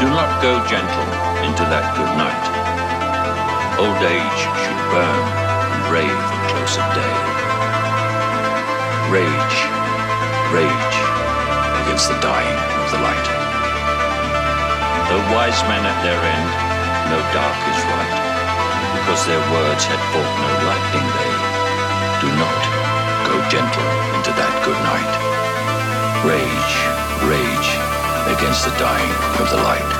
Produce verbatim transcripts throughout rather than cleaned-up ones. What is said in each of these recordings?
Do not go gentle into that good night. Old age should burn and brave the close of day. Rage, rage against the dying of the light. Though wise men at their end, no dark is right, because their words had fought no lightning they. Do not go gentle into that good night. Rage, rage against the dying of the light.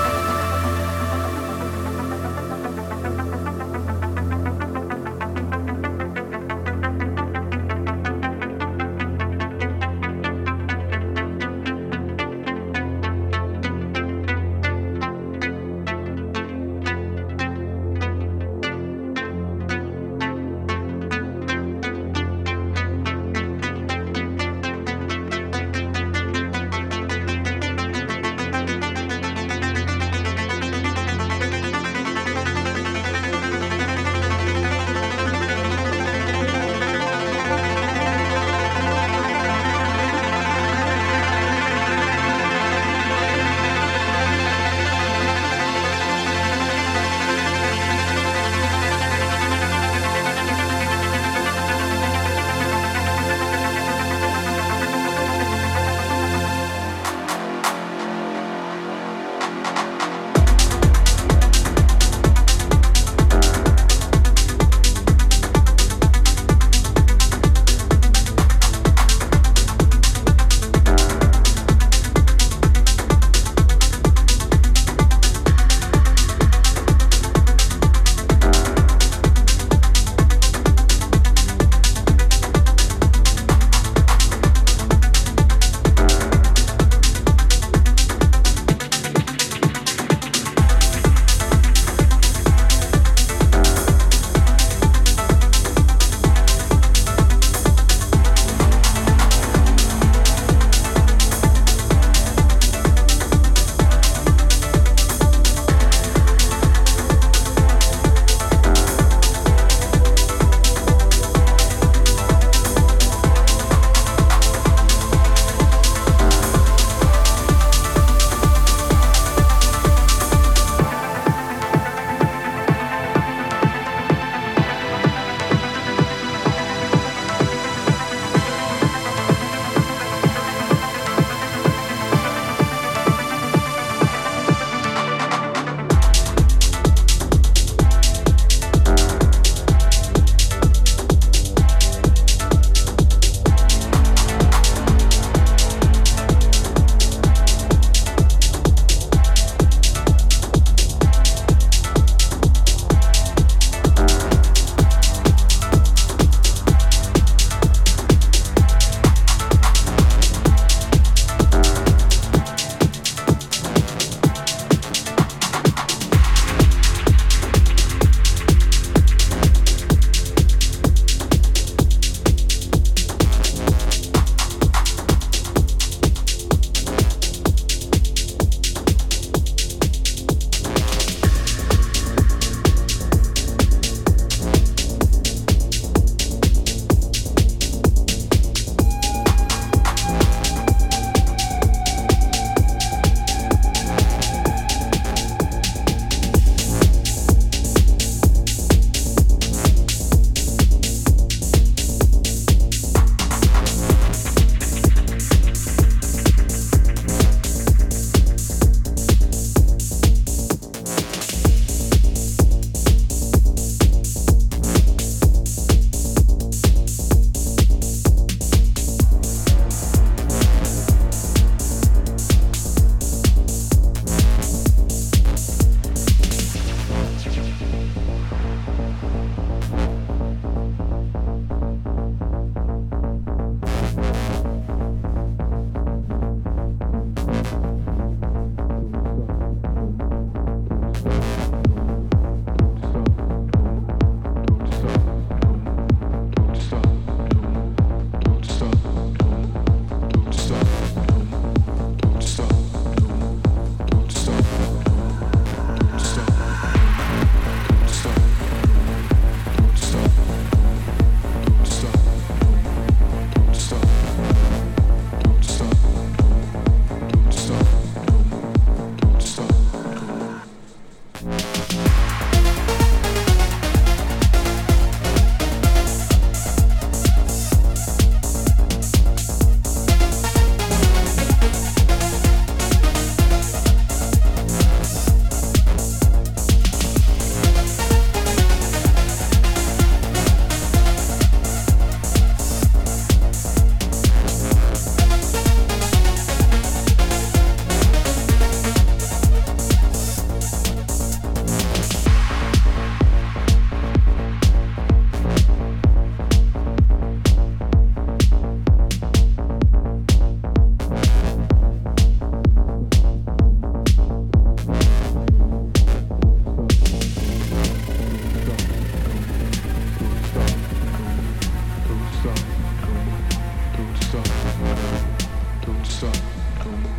stop, don't move,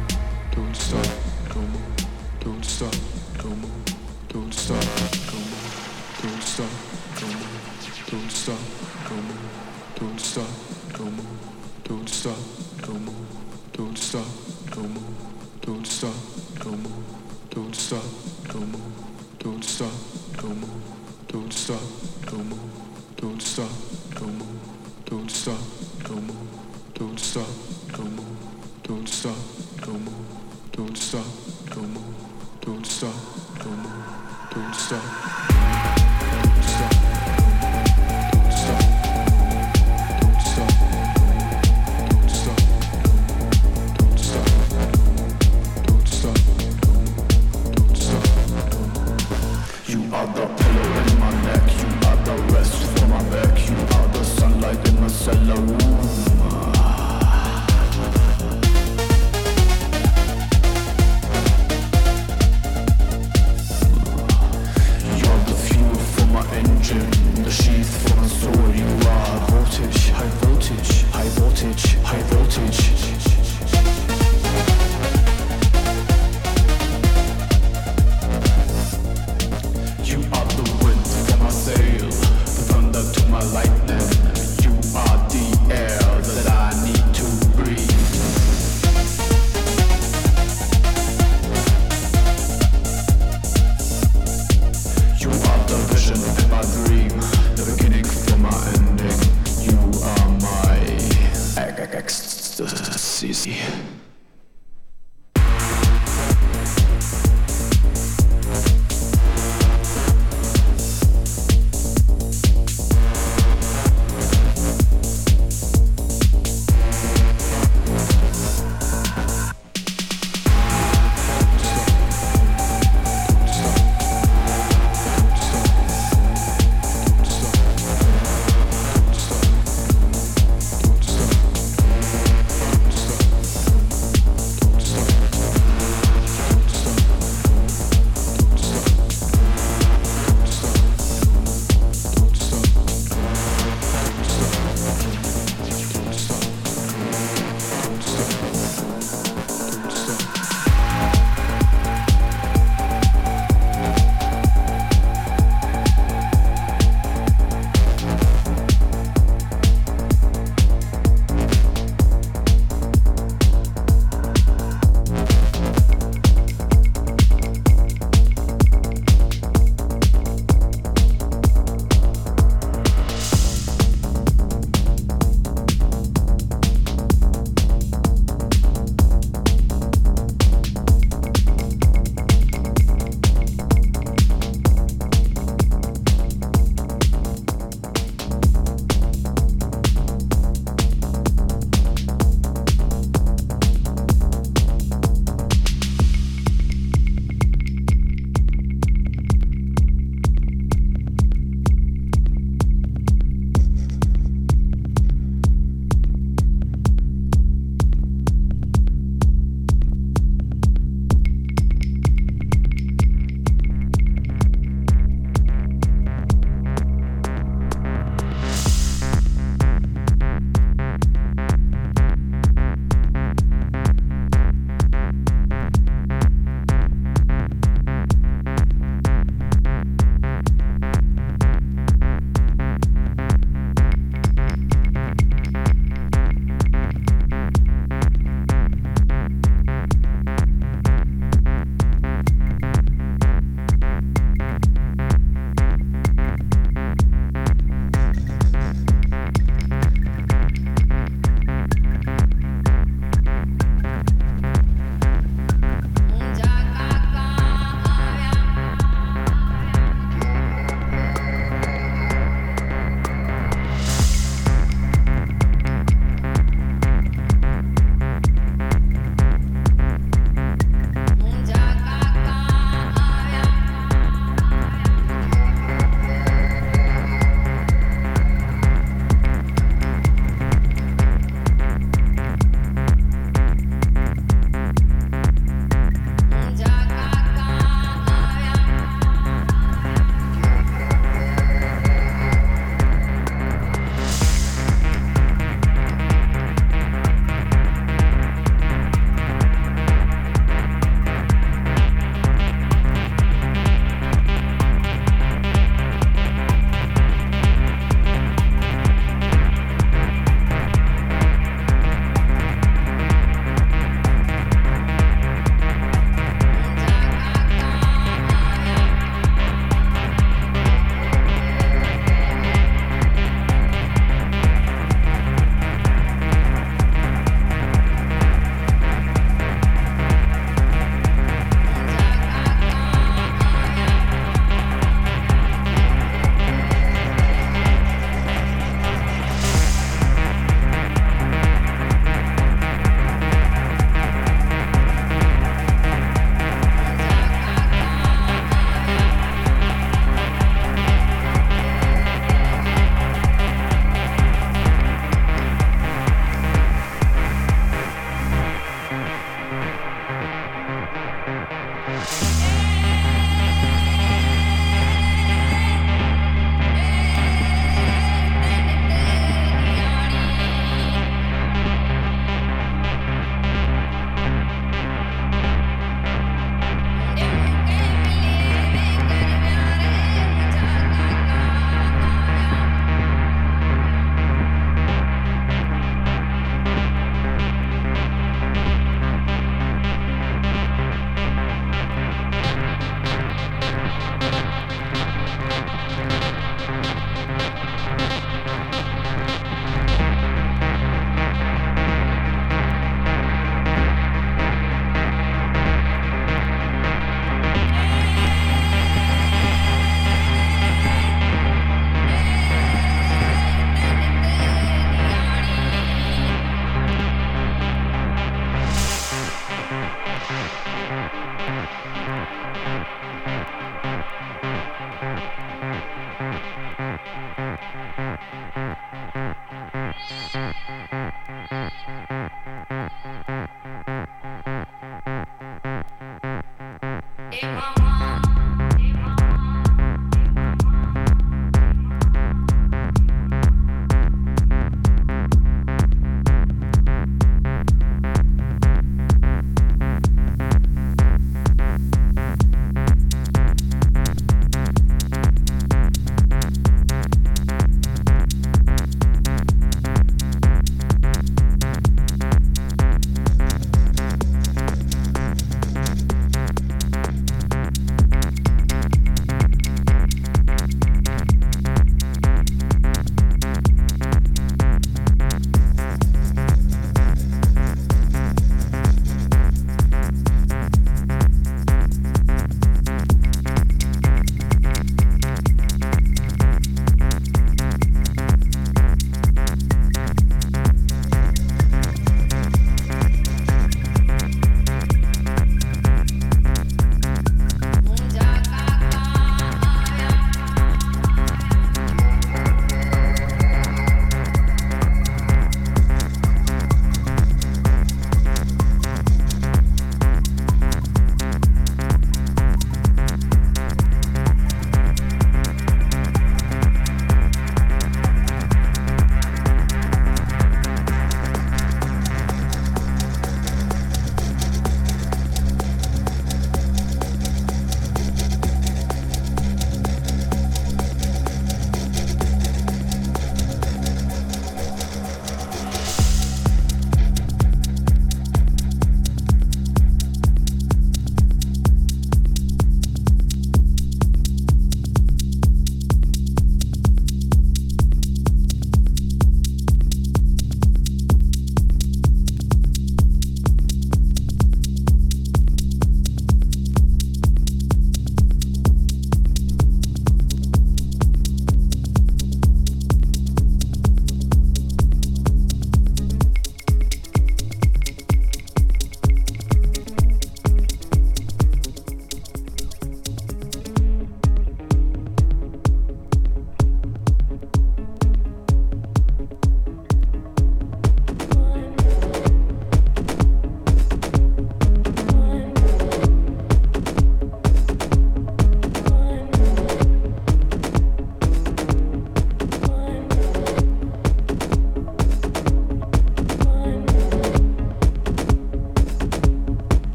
don't stop, don't move, don't stop, don't move, don't stop, don't move, don't stop, don't move, don't stop, don't move, don't stop, don't move, don't stop, don't move, don't stop, don't move, don't stop, don't move, don't stop, don't move, don't stop, don't move, don't stop, don't move, don't stop, don't move, don't stop, don't move, don't stop, don't move, don't stop, don't move, don't stop, don't move, don't stop, don't move, don't stop, don't stop, don't stop, don't stop, don't stop, don't stop, don't stop, don't stop. You are the pillow in my neck, you are the rest for my back, you are the sunlight in my cellar room. We'll be right back.